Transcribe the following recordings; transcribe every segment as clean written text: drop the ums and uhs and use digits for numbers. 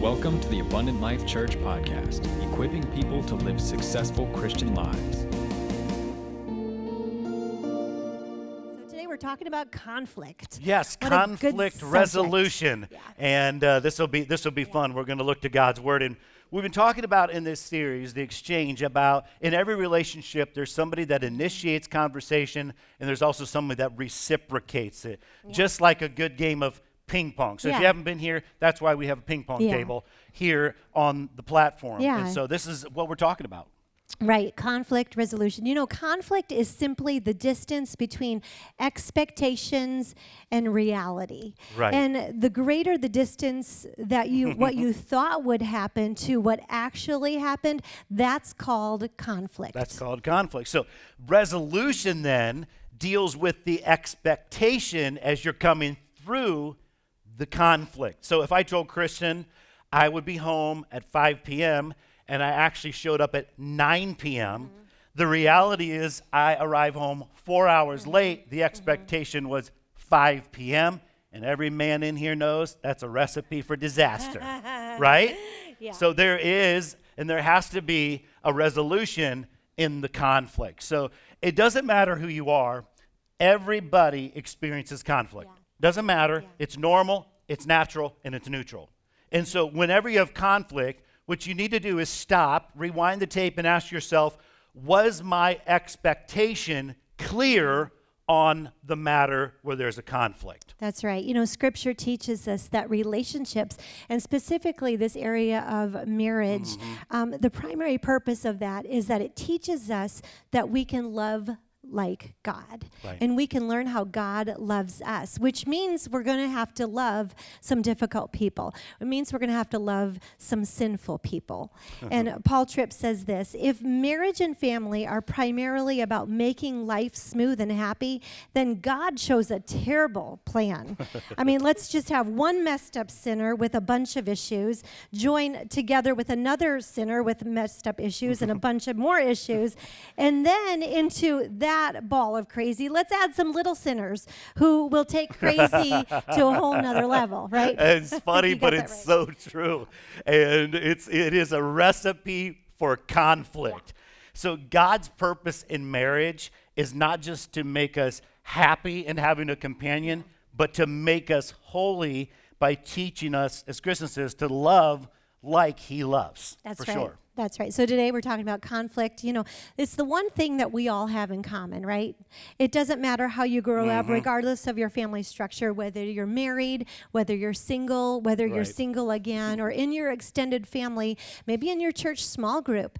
Welcome to the Abundant Life Church podcast, equipping people to live successful Christian lives. So today we're talking about conflict. Yes, conflict resolution, yeah. And this will be fun. We're going to look to God's Word, and we've been talking about in this series, The Exchange, about in every relationship, there's somebody that initiates conversation, and there's also somebody that reciprocates it, yeah. Just like a good game of ping pong. So yeah. If you haven't been here, that's why we have a ping pong yeah. table here on the platform. Yeah. And so this is what we're talking about. Right. Conflict resolution. You know, conflict is simply the distance between expectations and reality. Right. And the greater the distance that you what you thought would happen to what actually happened, that's called conflict. That's called conflict. So resolution then deals with the expectation as you're coming through the conflict. So if I told Kristen I would be home at 5 p.m. and I actually showed up at 9 p.m., mm-hmm. the reality is I arrive home 4 hours mm-hmm. late. The expectation mm-hmm. was 5 p.m., and every man in here knows that's a recipe for disaster, right? Yeah. So there is, and there has to be a resolution in the conflict. So it doesn't matter who you are, everybody experiences conflict. Yeah. Doesn't matter. Yeah. It's normal, it's natural, and it's neutral. And so whenever you have conflict, what you need to do is stop, rewind the tape, and ask yourself, was my expectation clear on the matter where there's a conflict? That's right. You know, Scripture teaches us that relationships, and specifically this area of marriage, mm-hmm. The primary purpose of that is that it teaches us that we can love like God. Right. And we can learn how God loves us, which means we're going to have to love some difficult people. It means we're going to have to love some sinful people. Uh-huh. And Paul Tripp says this, if marriage and family are primarily about making life smooth and happy, then God chose a terrible plan. I mean, let's just have one messed up sinner with a bunch of issues, join together with another sinner with messed up issues and a bunch of more issues, and then into that ball of crazy, let's add some little sinners who will take crazy to a whole nother level, right? It's funny, but it's right. So true. And it is a recipe for conflict. Yeah. So God's purpose in marriage is not just to make us happy and having a companion, but to make us holy by teaching us, as Kristen says, to love like he loves. That's for right. sure. That's right. So today we're talking about conflict. You know, it's the one thing that we all have in common, right? It doesn't matter how you grow mm-hmm. up, regardless of your family structure, whether you're married, whether you're single, whether right. you're single again, or in your extended family, maybe in your church small group.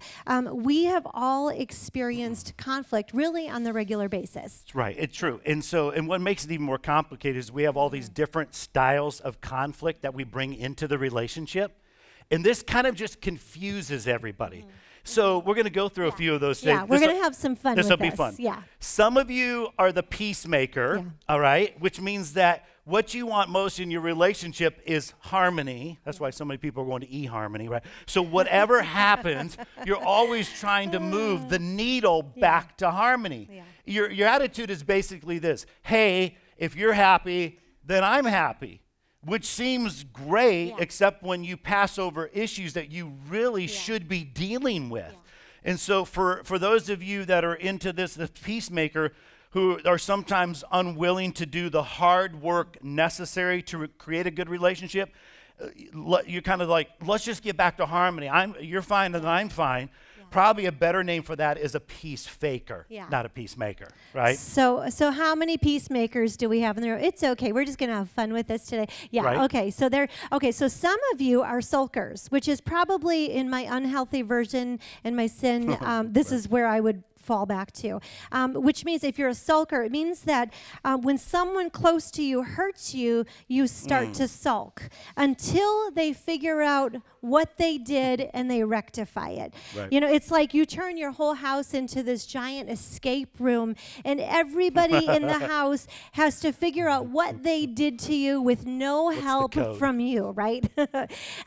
We have all experienced conflict really on the regular basis. That's right. It's true. And what makes it even more complicated is we have all these different styles of conflict that we bring into the relationship. And this kind of just confuses everybody. Mm-hmm. So we're going to go through yeah. a few of those things. Yeah, we're going to have some fun with this. This will be fun. Yeah. Some of you are the peacemaker, yeah. all right, which means that what you want most in your relationship is harmony. That's yeah. why so many people are going to eHarmony, right? So whatever happens, you're always trying to move the needle yeah. back to harmony. Yeah. Your attitude is basically this, hey, if you're happy, then I'm happy. Which seems great, yeah. except when you pass over issues that you really yeah. should be dealing with. Yeah. And so for those of you that are into this, the peacemaker, who are sometimes unwilling to do the hard work necessary to create a good relationship, you're kind of like, let's just get back to harmony. You're fine and I'm fine. Probably a better name for that is a peace faker, yeah. not a peacemaker, right? So how many peacemakers do we have in the room? It's okay. We're just going to have fun with this today. Yeah, right? Okay. So so some of you are sulkers, which is probably in my unhealthy version and my sin. This right. is where I would fall back to, which means if you're a sulker, it means that when someone close to you hurts you, you start to sulk until they figure out what they did and they rectify it. Right. You know, it's like you turn your whole house into this giant escape room, and everybody in the house has to figure out what they did to you with no help from you, right?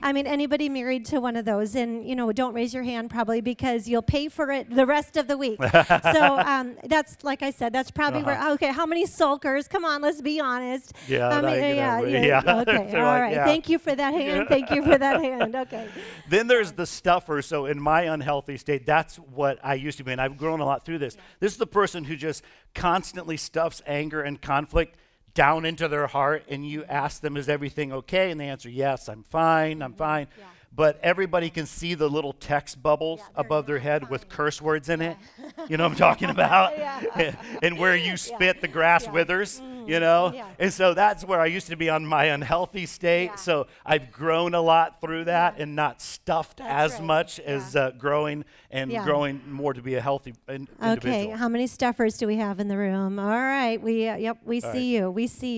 I mean, anybody married to one of those, and, you know, don't raise your hand probably because you'll pay for it the rest of the week. So that's, like I said, that's probably where, okay, how many sulkers? Come on, let's be honest. Yeah, okay, all right. Yeah. Thank you for that hand. Thank you for that hand. Okay. Then there's the stuffer. So in my unhealthy state, that's what I used to be, and I've grown a lot through this. Yeah. This is the person who just constantly stuffs anger and conflict down into their heart, and you ask them, is everything okay? And they answer, yes, I'm fine, I'm fine. Yeah. But everybody can see the little text bubbles above their head with curse words in it. You know what I'm talking about? And where you spit, the grass withers, you know? Yeah. And so that's where I used to be on my unhealthy state. Yeah. So I've grown a lot through that and not stuffed much as growing and growing more to be a healthy individual. Okay, how many stuffers do we have in the room? All right, we see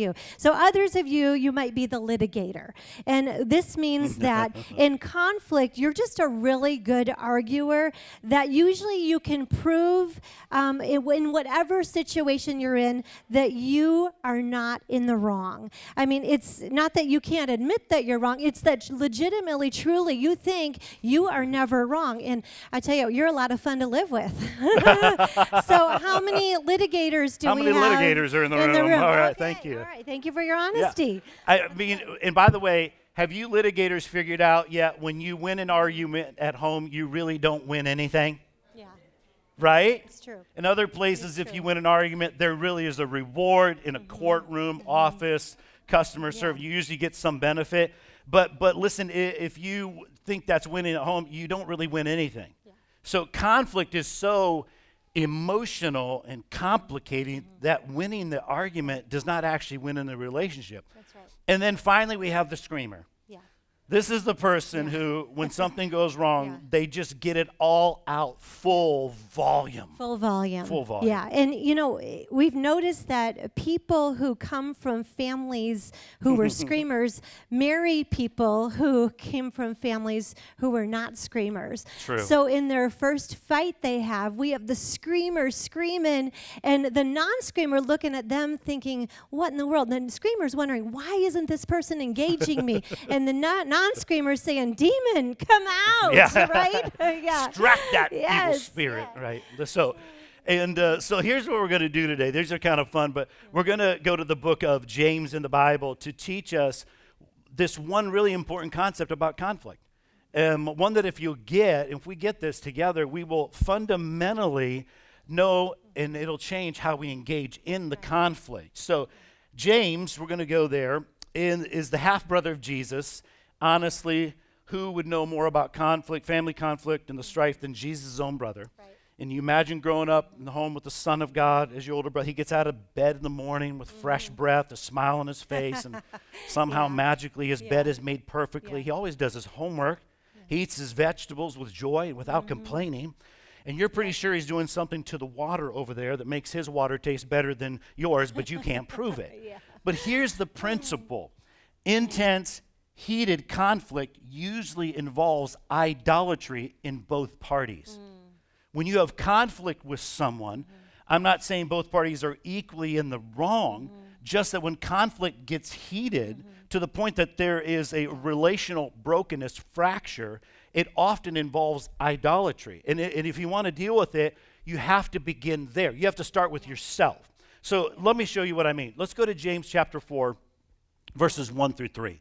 you. So others of you, you might be the litigator. And this means that in conflict, you're just a really good arguer that usually you can prove in whatever situation you're in that you are not in the wrong. I mean, it's not that you can't admit that you're wrong. It's that legitimately, truly, you think you are never wrong. And I tell you, you're a lot of fun to live with. So how many litigators do we have? How many litigators are in the room? All right, thank you. All right, thank you for your honesty. Yeah. I mean, and by the way, have you litigators figured out yet when you win an argument at home, you really don't win anything? Yeah. Right? It's true. In other places, if you win an argument, there really is a reward in a courtroom, office, customer service. You usually get some benefit. But listen, if you think that's winning at home, you don't really win anything. Yeah. So conflict is so emotional and complicating that winning the argument does not actually win in the relationship. That's right. And then finally we have the screamer. Yeah. This is the person who, when something goes wrong, they just get it all out, full volume. Full volume. Full volume. Yeah, and you know, we've noticed that people who come from families who were screamers marry people who came from families who were not screamers. True. So in their first fight they have, we have the screamer screaming and the non-screamer looking at them thinking, what in the world? And the screamer's wondering, why isn't this person engaging me? And the non-screamer saying, demon, come out, right? Distract that evil spirit, right? So, and so here's what we're going to do today. These are kind of fun, but we're going to go to the book of James in the Bible to teach us this one really important concept about conflict. One that if we get this together, we will fundamentally know, and it'll change how we engage in the conflict. So James, we're going to go there, is the half-brother of Jesus. Honestly, who would know more about conflict, family conflict, and the strife than Jesus' own brother? Right. And you imagine growing up in the home with the Son of God as your older brother. He gets out of bed in the morning with fresh breath, a smile on his face, and somehow magically his bed is made perfectly. He always does his homework. He eats his vegetables with joy without complaining. And you're pretty sure he's doing something to the water over there that makes his water taste better than yours, but you can't prove it. But here's the principle. Intense, heated conflict usually involves idolatry in both parties. When you have conflict with someone, I'm not saying both parties are equally in the wrong, just that when conflict gets heated to the point that there is a relational brokenness, fracture, it often involves idolatry. And if you want to deal with it, you have to begin there. You have to start with yourself. So let me show you what I mean. Let's go to James chapter 4, verses 1 through 3.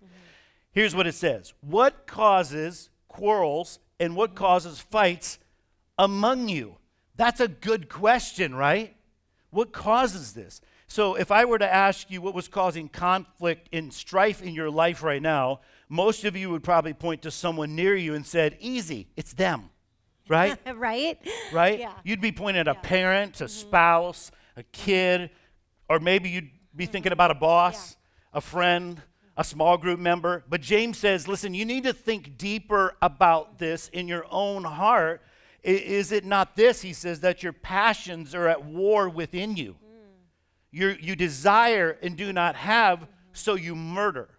Here's what it says. What causes quarrels and what causes fights among you? That's a good question, right? What causes this? So if I were to ask you what was causing conflict and strife in your life right now, most of you would probably point to someone near you and said, easy, it's them, right? Right? Yeah. You'd be pointing at a parent, a spouse, a kid, or maybe you'd be thinking about a boss, a friend, a small group member. But James says, listen, you need to think deeper about this in your own heart. Is it not this, he says, that your passions are at war within you? You desire and do not have, so you murder.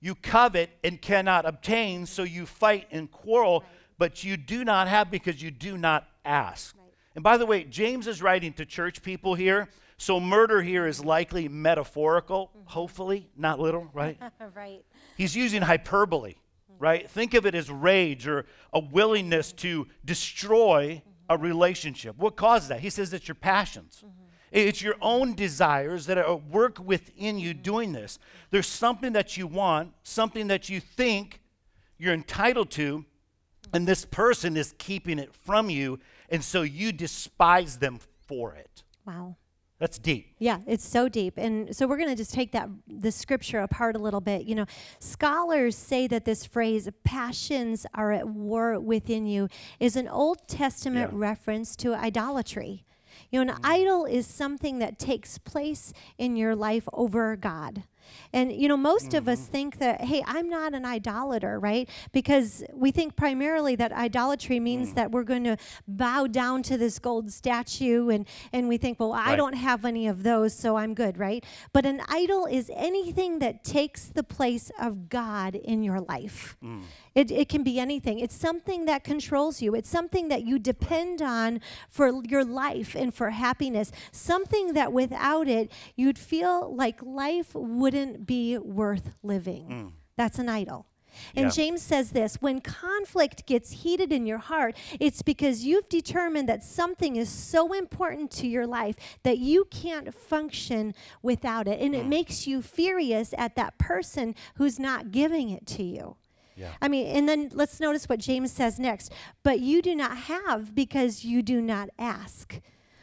You covet and cannot obtain, so you fight and quarrel, right. But you do not have because you do not ask. Right. And by the way, James is writing to church people here, so murder here is likely metaphorical, hopefully, not literal, right? Right. He's using hyperbole, right? Think of it as rage or a willingness to destroy a relationship. What causes that? He says it's your passions. It's your own desires that are at work within you doing this. There's something that you want, something that you think you're entitled to, and this person is keeping it from you, and so you despise them for it. Wow. That's deep. Yeah, it's so deep. And so we're going to just take the scripture apart a little bit. You know, scholars say that this phrase, passions are at war within you, is an Old Testament reference to idolatry. You know, an idol is something that takes place in your life over God. And, you know, most of us think that, hey, I'm not an idolater, right? Because we think primarily that idolatry means that we're going to bow down to this gold statue, and we think, well, I don't have any of those, so I'm good, right? But an idol is anything that takes the place of God in your life. It can be anything. It's something that controls you. It's something that you depend on for your life and for happiness, something that without it, you'd feel like life wouldn't be worth living. That's an idol. And James says this, when conflict gets heated in your heart, it's because you've determined that something is so important to your life that you can't function without it. And it makes you furious at that person who's not giving it to you. Yeah. I mean, and then let's notice what James says next. But you do not have because you do not ask.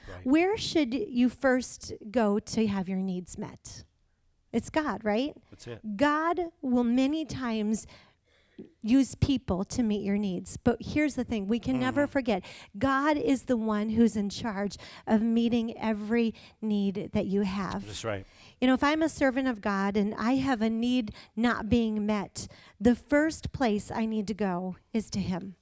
Right. Where should you first go to have your needs met? It's God, right? That's it. God will many times use people to meet your needs. But here's the thing. We can never forget. God is the one who's in charge of meeting every need that you have. That's right. You know, if I'm a servant of God and I have a need not being met, the first place I need to go is to Him.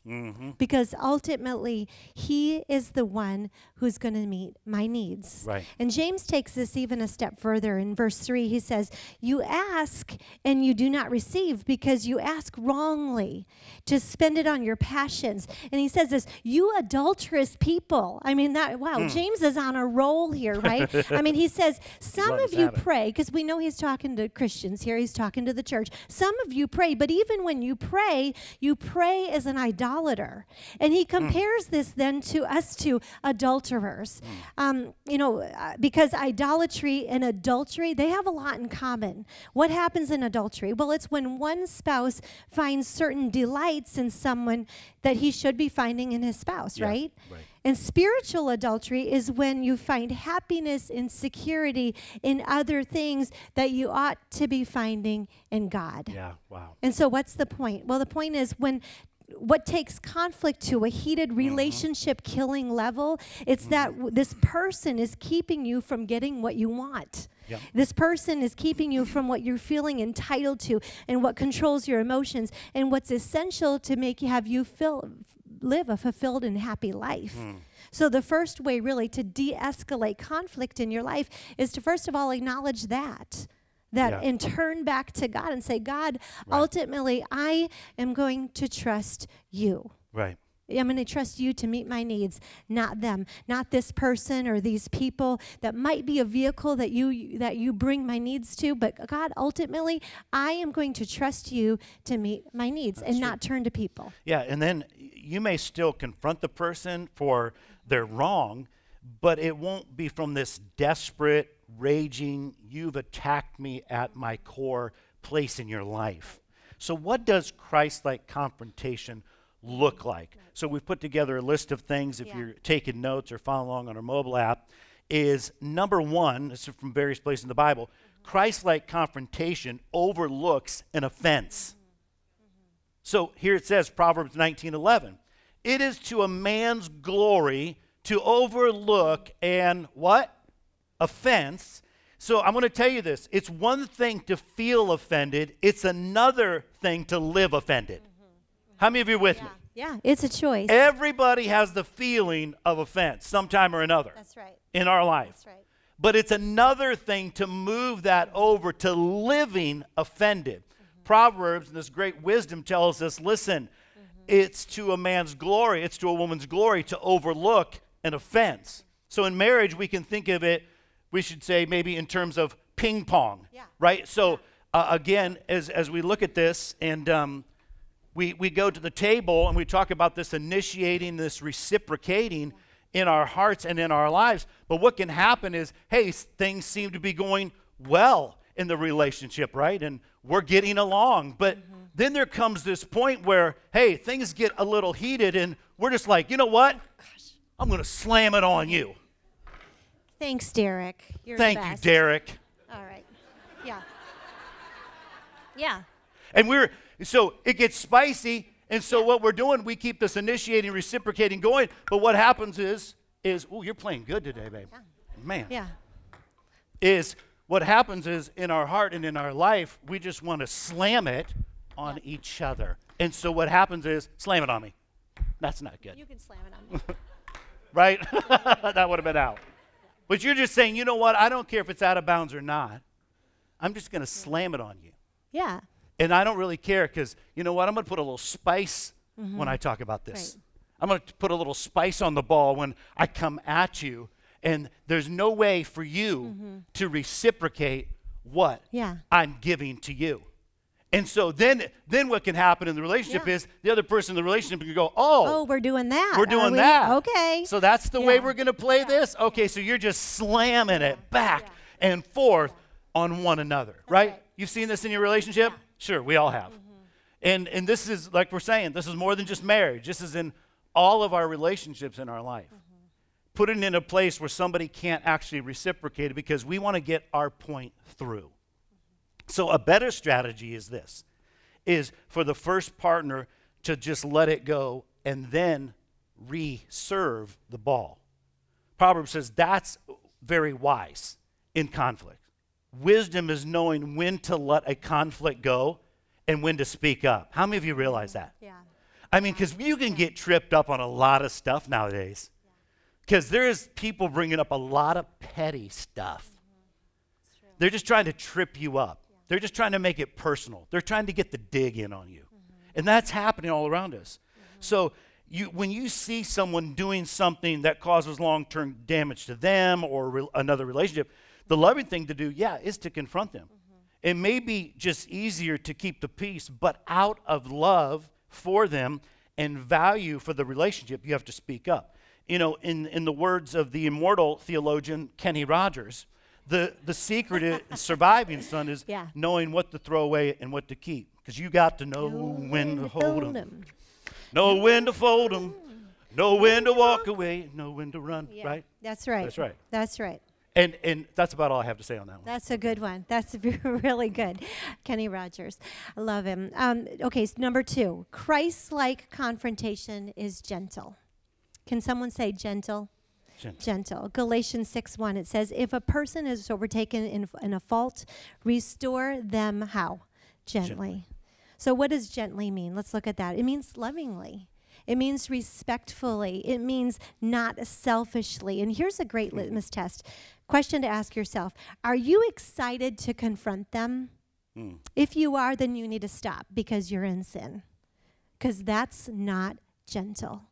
Because ultimately, He is the one who's going to meet my needs. Right. And James takes this even a step further. In verse 3, he says, you ask and you do not receive because you ask wrongly to spend it on your passions. And he says this, you adulterous people. I mean, that James is on a roll here, right? I mean, he says, some of you pray, because we know he's talking to Christians here, he's talking to the church. Some of you pray, but even when you pray as an idolater. And he compares this then to us to adulterers. You know, because idolatry and adultery, they have a lot in common. What happens in adultery? Well, it's when one spouse finds certain delights in someone that he should be finding in his spouse, right? And spiritual adultery is when you find happiness and security in other things that you ought to be finding in God. Yeah, wow. And so what's the point? Well, the point is when what takes conflict to a heated relationship killing level, it's that this person is keeping you from getting what you want. Yep. This person is keeping you from what you're feeling entitled to and what controls your emotions and what's essential to make you live a fulfilled and happy life. So the first way really to de-escalate conflict in your life is to first of all acknowledge that and turn back to God and say, God, ultimately I am going to trust you. Right. I'm going to trust you to meet my needs, not them, not this person or these people that might be a vehicle that you bring my needs to. But God, ultimately, I am going to trust you to meet my needs and not turn to people. Yeah, and then you may still confront the person for their wrong, but it won't be from this desperate, raging, you've attacked me at my core place in your life. So what does Christ-like confrontation look like? So we've put together a list of things, if you're taking notes or following along on our mobile app, is number one, this is from various places in the Bible, Christ-like confrontation overlooks an offense. So here it says, Proverbs 19:11, it is to a man's glory to overlook an what? Offense. So I'm going to tell you this, it's one thing to feel offended, it's another thing to live offended. How many of you are with me? Yeah, it's a choice. Everybody has the feeling of offense sometime or another. That's right. In our life. That's right. But it's another thing to move that over to living offended. Proverbs and this great wisdom tells us, listen, it's to a man's glory, it's to a woman's glory to overlook an offense. So in marriage, we can think of it, we should say maybe in terms of ping pong, right? So again, as we look at this and we go to the table and we talk about this initiating, this reciprocating in our hearts and in our lives. But what can happen is, hey, things seem to be going well in the relationship, right? And we're getting along. But then there comes this point where, hey, things get a little heated and we're just like, you know what? I'm going to slam it on you. Thanks, Derek. You're the best. Thank you, Derek. All right. Yeah. Yeah. And so it gets spicy. And so what we're doing, we keep this initiating, reciprocating going. But what happens is, oh, you're playing good today, babe. Man. Yeah. What happens is in our heart and in our life, we just want to slam it on each other. And so what happens is, slam it on me. That's not good. You can slam it on me. Right? That would have been out. But you're just saying, you know what? I don't care if it's out of bounds or not. I'm just going to slam it on you. Yeah. And I don't really care because, you know what? I'm going to put a little spice when I talk about this. Right. I'm going to put a little spice on the ball when I come at you. And there's no way for you to reciprocate what I'm giving to you. And so then what can happen in the relationship is the other person in the relationship can go, oh, we're doing that. We're doing that. Okay. So that's the way we're going to play this. Okay, so you're just slamming it back and forth on one another, right? You've seen this in your relationship? Yeah. Sure, we all have. And this is, like we're saying, this is more than just marriage. This is in all of our relationships in our life. Put it in a place where somebody can't actually reciprocate it because we want to get our point through. So a better strategy is this, is for the first partner to just let it go and then re-serve the ball. Proverbs says that's very wise in conflict. Wisdom is knowing when to let a conflict go and when to speak up. How many of you realize that? Yeah. I mean, because you can get tripped up on a lot of stuff nowadays. Because there is people bringing up a lot of petty stuff. They're just trying to trip you up. They're just trying to make it personal. They're trying to get the dig in on you. And that's happening all around us. So when you see someone doing something that causes long-term damage to them or another relationship, the loving thing to do, is to confront them. It may be just easier to keep the peace, but out of love for them and value for the relationship, you have to speak up. You know, in the words of the immortal theologian Kenny Rogers, the secret in surviving, son, is knowing what to throw away and what to keep. Because you got to know when to hold them, know when to fold them, know when to walk away, know when to run, right? That's right. That's right. That's right. And that's about all I have to say on that one. That's a good one. That's really good. Kenny Rogers. I love him. Okay, so number 2, Christ-like confrontation is gentle. Can someone say gentle? Gentle. Galatians 6:1, it says, if a person is overtaken in a fault, restore them how? Gently. So what does gently mean? Let's look at that. It means lovingly. It means respectfully. It means not selfishly. And here's a great litmus test. Question to ask yourself. Are you excited to confront them? If you are, then you need to stop because you're in sin. Because that's not gentle.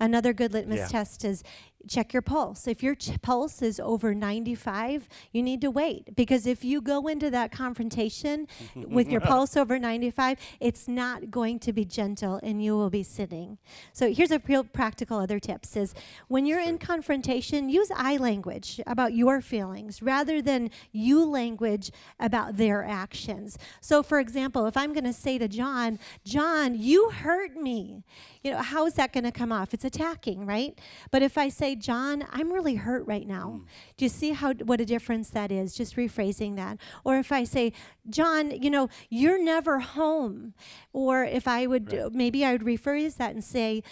Another good litmus test is check your pulse. If your pulse is over 95, you need to wait. Because if you go into that confrontation with your pulse over 95, it's not going to be gentle and you will be sinning. So here's a real practical other tips is when you're in confrontation, use I language about your feelings rather than you language about their actions. So for example, if I'm going to say to John, John, you hurt me. You know, how is that going to come off? It's attacking, right? But if I say, John, I'm really hurt right now. Do you see what a difference that is? Just rephrasing that. Or if I say, John, you know, you're never home. Or if I would, maybe I would rephrase that and say,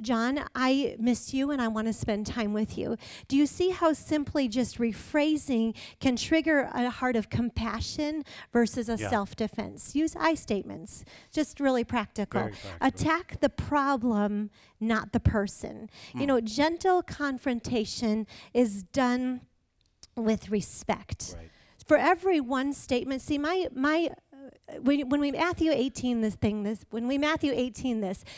John, I miss you and I want to spend time with you. Do you see how simply just rephrasing can trigger a heart of compassion versus a self-defense? Use I statements. Just really practical. Attack the problem, not the person. You know, gentle confrontation is done with respect. For every one statement, see, my When we Matthew 18 this,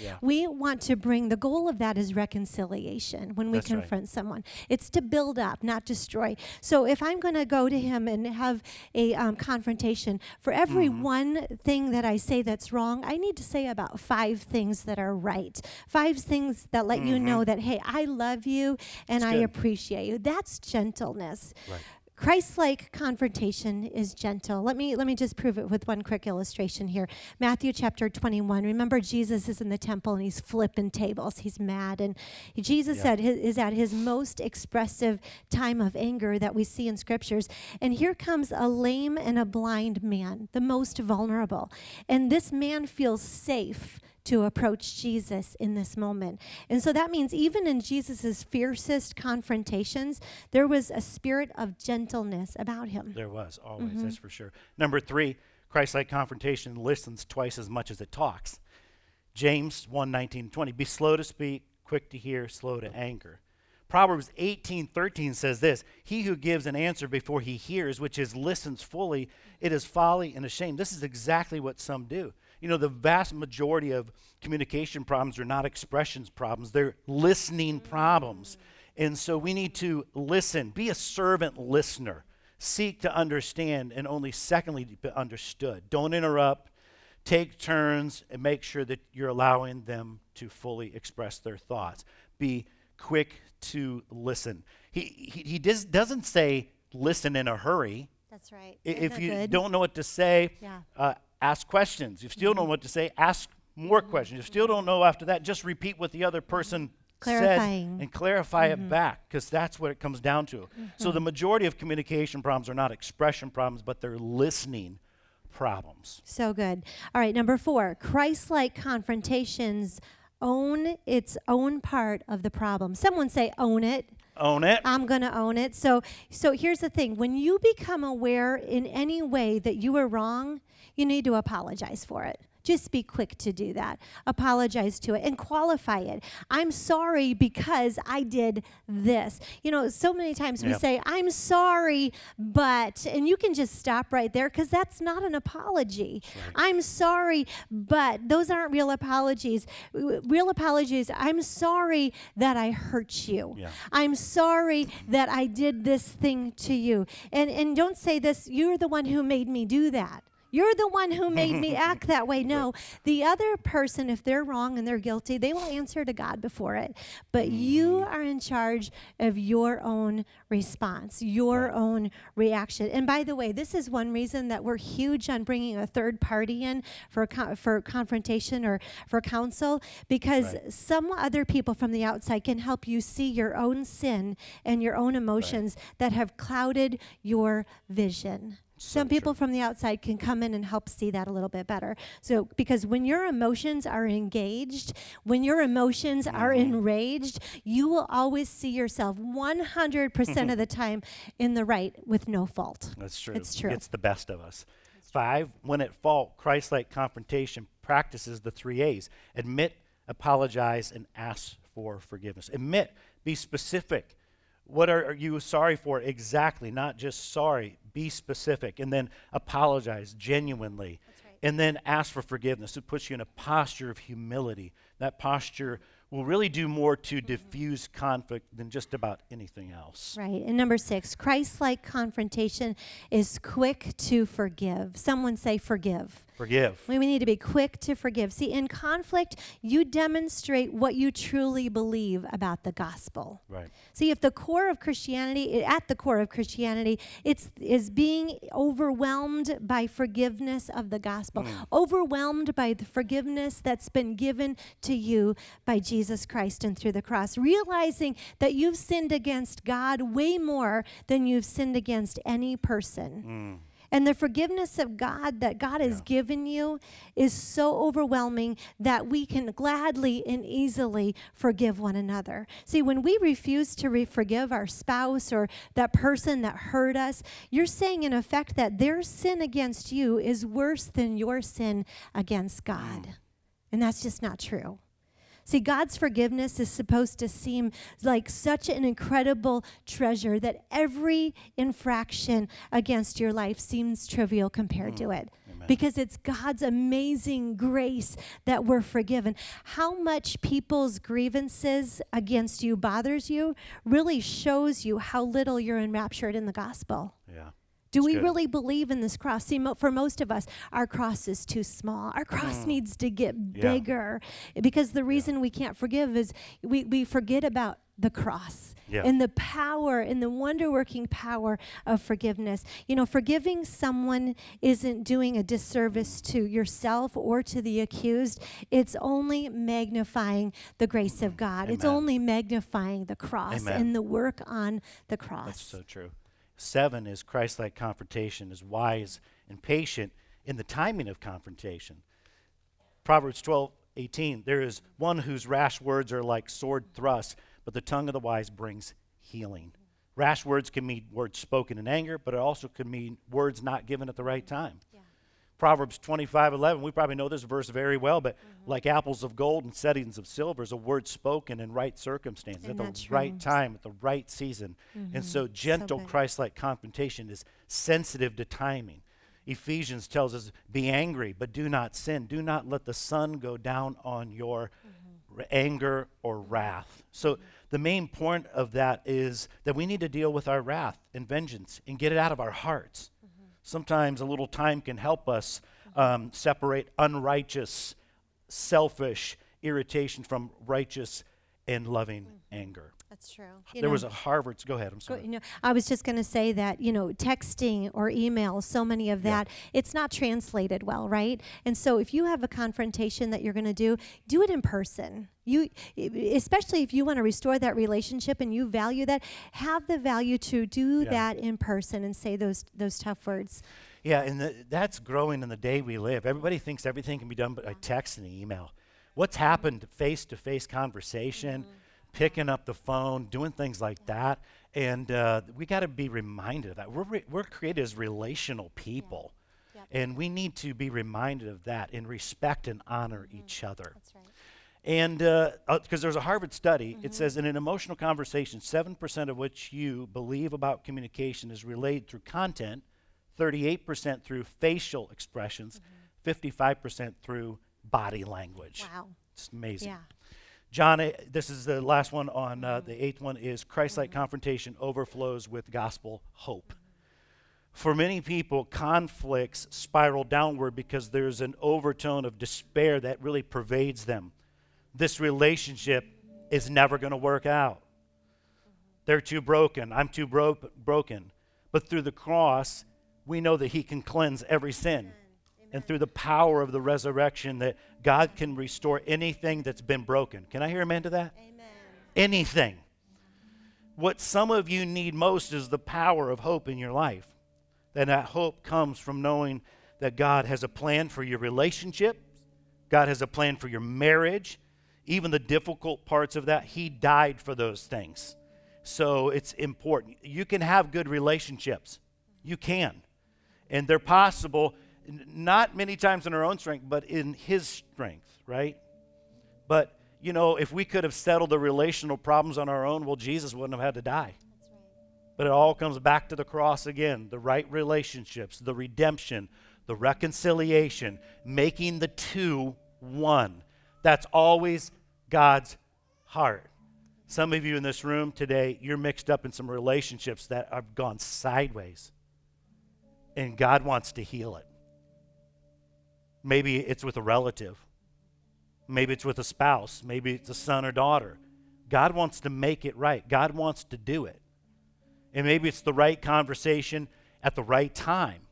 yeah. we want to bring, the goal of that is reconciliation when we That's confront right. someone. It's to build up, not destroy. So if I'm going to go to him and have a confrontation, for every mm-hmm. one thing that I say that's wrong, I need to say about 5 things that are right. 5 things that let mm-hmm. you know that, hey, I love you and that's I good. Appreciate you. That's gentleness. Right. Christ-like confrontation is gentle. Let me just prove it with one quick illustration here. Matthew chapter 21. Remember, Jesus is in the temple and he's flipping tables. He's mad, and Jesus said is at his most expressive time of anger that we see in scriptures. And here comes a lame and a blind man, the most vulnerable, and this man feels safe to approach Jesus in this moment. And so that means even in Jesus's fiercest confrontations, there was a spirit of gentleness about him. There was always, mm-hmm. that's for sure. Number 3, Christ-like confrontation listens twice as much as it talks. James 1:19-20, be slow to speak, quick to hear, slow to anger. Proverbs 18:13 says this, he who gives an answer before he hears, which is listens fully, it is folly and a shame. This is exactly what some do. You know, the vast majority of communication problems are not expressions problems. They're listening problems. And so we need to listen. Be a servant listener. Seek to understand, and only secondly, to be understood. Don't interrupt. Take turns and make sure that you're allowing them to fully express their thoughts. Be quick to listen. He doesn't say listen in a hurry. That's right. If you don't know what to say, ask questions. If you still don't know what to say, ask more questions. If you still don't know after that, just repeat what the other person said and clarify it back, because that's what it comes down to. Mm-hmm. So the majority of communication problems are not expression problems, but they're listening problems. So good. All right, number 4, Christ-like confrontations own its own part of the problem. Someone say own it. Own it. I'm going to own it. So here's the thing. When you become aware in any way that you were wrong, you need to apologize for it. Just be quick to do that. Apologize to it and qualify it. I'm sorry because I did this. You know, so many times we say, I'm sorry, but, and you can just stop right there because that's not an apology. Right. I'm sorry, but those aren't real apologies. Real apologies, I'm sorry that I hurt you. Yeah. I'm sorry that I did this thing to you. And don't say this, you're the one who made me do that. You're the one who made me act that way. No, the other person, if they're wrong and they're guilty, they will answer to God before it. But you are in charge of your own response, your own reaction. And by the way, this is one reason that we're huge on bringing a third party in for confrontation or for counsel, because some other people from the outside can help you see your own sin and your own emotions that have clouded your vision. Some people from the outside can come in and help see that a little bit better. So, because when your emotions are engaged, when your emotions are enraged, you will always see yourself 100% of the time in the right with no fault. That's true. It's true. It's the best of us. 5, when at fault, Christ-like confrontation practices the 3 A's. Admit, apologize, and ask for forgiveness. Admit, be specific. What are you sorry for exactly? Not just sorry. Be specific, and then apologize genuinely, and then ask for forgiveness. It puts you in a posture of humility. That posture will really do more to diffuse conflict than just about anything else. Right, and number 6, Christ-like confrontation is quick to forgive. Someone say forgive. Forgive. We need to be quick to forgive. See, in conflict, you demonstrate what you truly believe about the gospel. Right. See, if the core of Christianity, at the core of Christianity, is being overwhelmed by forgiveness of the gospel, overwhelmed by the forgiveness that's been given to you by Jesus Christ and through the cross, realizing that you've sinned against God way more than you've sinned against any person. And the forgiveness of God that God has given you is so overwhelming that we can gladly and easily forgive one another. See, when we refuse to forgive our spouse or that person that hurt us, you're saying in effect that their sin against you is worse than your sin against God. And that's just not true. See, God's forgiveness is supposed to seem like such an incredible treasure that every infraction against your life seems trivial compared to it. Amen. Amen. Because it's God's amazing grace that we're forgiven. How much people's grievances against you bothers you really shows you how little you're enraptured in the gospel. Yeah. Do we really believe in this cross? See, for most of us, our cross is too small. Our cross needs to get bigger, because the reason we can't forgive is we forget about the cross and the power and the wonder-working power of forgiveness. You know, forgiving someone isn't doing a disservice to yourself or to the accused. It's only magnifying the grace of God. Amen. It's only magnifying the cross and the work on the cross. That's so true. 7 is Christ-like confrontation, is wise and patient in the timing of confrontation. Proverbs 12:18, there is one whose rash words are like sword thrusts, but the tongue of the wise brings healing. Rash words can mean words spoken in anger, but it also can mean words not given at the right time. Yeah. Proverbs 25:11, we probably know this verse very well, but like apples of gold and settings of silver is a word spoken in right circumstances, at the right time, at the right season. And so gentle, Christ-like confrontation is sensitive to timing. Ephesians tells us, be angry, but do not sin. Do not let the sun go down on your anger or wrath. So the main point of that is that we need to deal with our wrath and vengeance and get it out of our hearts. Sometimes a little time can help us separate unrighteous, selfish irritation from righteous and loving anger. That's true. There was a Harvard, go ahead, I'm sorry. I was just going to say that, texting or email, so many of that, it's not translated well, right? And so if you have a confrontation that you're going to do it in person. You, especially if you want to restore that relationship and you value that, have the value to do that in person and say those tough words. Yeah, and that's growing in the day we live. Everybody thinks everything can be done by text and email. What's happened face-to-face conversation, picking up the phone, doing things like that, and we got to be reminded of that. We're created as relational people, and we need to be reminded of that and respect and honor each other. That's right. And because there's a Harvard study, it says in an emotional conversation, 7% of what you believe about communication is relayed through content, 38% through facial expressions, 55% through body language. Wow. It's amazing. Yeah. John, this is the last one on the 8th one is Christ-like confrontation overflows with gospel hope. For many people, conflicts spiral downward because there's an overtone of despair that really pervades them. This relationship is never going to work out. They're too broken. I'm too broken. But through the cross, we know that he can cleanse every sin. And through the power of the resurrection, that God can restore anything that's been broken. Can I hear amen to that? Amen. Anything. What some of you need most is the power of hope in your life. And that hope comes from knowing that God has a plan for your relationship. God has a plan for your marriage. Even the difficult parts of that, he died for those things. So it's important. You can have good relationships. You can. And they're possible, not many times in our own strength, but in his strength, right? But, if we could have settled the relational problems on our own, well, Jesus wouldn't have had to die. That's right. But it all comes back to the cross again, the right relationships, the redemption, the reconciliation, making the two one. That's always God's heart. Some of you in this room today, you're mixed up in some relationships that have gone sideways, and God wants to heal it. Maybe it's with a relative. Maybe it's with a spouse. Maybe it's a son or daughter. God wants to make it right. God wants to do it. And maybe it's the right conversation at the right time.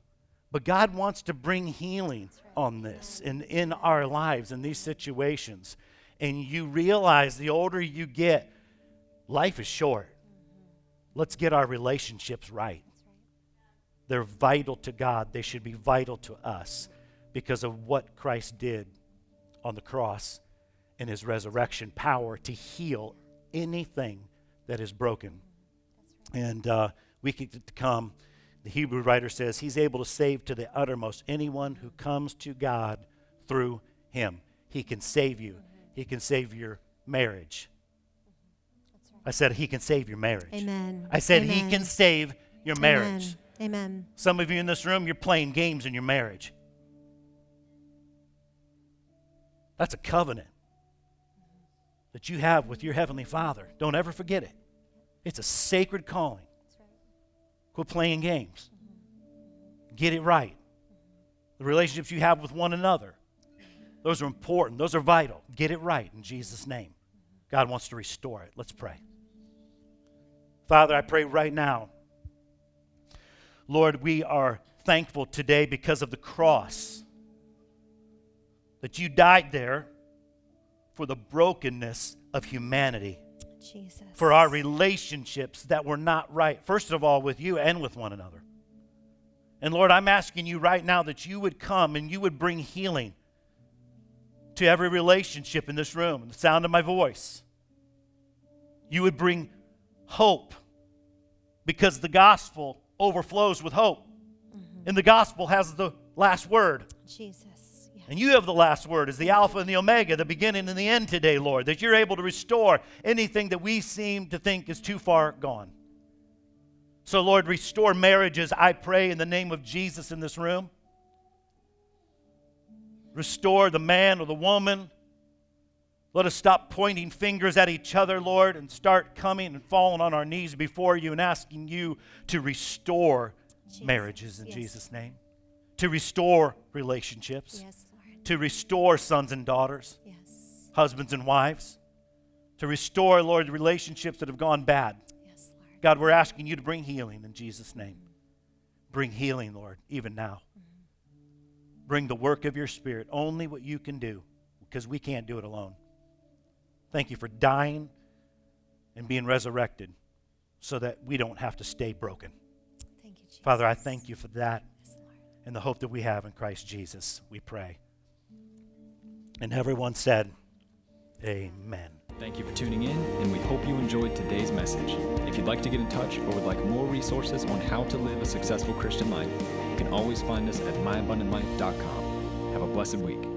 But God wants to bring healing on this and in our lives, in these situations. And you realize the older you get, life is short. Let's get our relationships right. They're vital to God. They should be vital to us because of what Christ did on the cross and his resurrection power to heal anything that is broken. And we can come. The Hebrew writer says he's able to save to the uttermost anyone who comes to God through him. He can save you. He can save your marriage. That's right. I said he can save your marriage. Amen. I said he can save your marriage. Amen. Some of you in this room, you're playing games in your marriage. That's a covenant that you have with your Heavenly Father. Don't ever forget it. It's a sacred calling. That's right. Quit playing games. Mm-hmm. Get it right. The relationships you have with one another, those are important. Those are vital. Get it right in Jesus' name. God wants to restore it. Let's pray. Father, I pray right now, Lord, we are thankful today because of the cross, that you died there for the brokenness of humanity, Jesus. For our relationships that were not right, first of all with you and with one another. And Lord, I'm asking you right now that you would come and you would bring healing to every relationship in this room, the sound of my voice. You would bring hope, because the gospel overflows with hope. Mm-hmm. And the gospel has the last word. Jesus. Yes. And you have the last word as the Alpha and the Omega, the beginning and the end today, Lord, that you're able to restore anything that we seem to think is too far gone. So, Lord, restore marriages, I pray, in the name of Jesus in this room. Restore the man or the woman. Let us stop pointing fingers at each other, Lord, and start coming and falling on our knees before you and asking you to restore marriages in Jesus' name, to restore relationships, Lord. To restore sons and daughters, husbands and wives, to restore, Lord, relationships that have gone bad. Lord. God, we're asking you to bring healing in Jesus' name. Bring healing, Lord, even now. Bring the work of your Spirit, only what you can do, because we can't do it alone. Thank you for dying and being resurrected so that we don't have to stay broken. Thank you, Jesus. Father, I thank you for that and the hope that we have in Christ Jesus, we pray. And everyone said, amen. Thank you for tuning in, and we hope you enjoyed today's message. If you'd like to get in touch or would like more resources on how to live a successful Christian life, you can always find us at myabundantlife.com. Have a blessed week.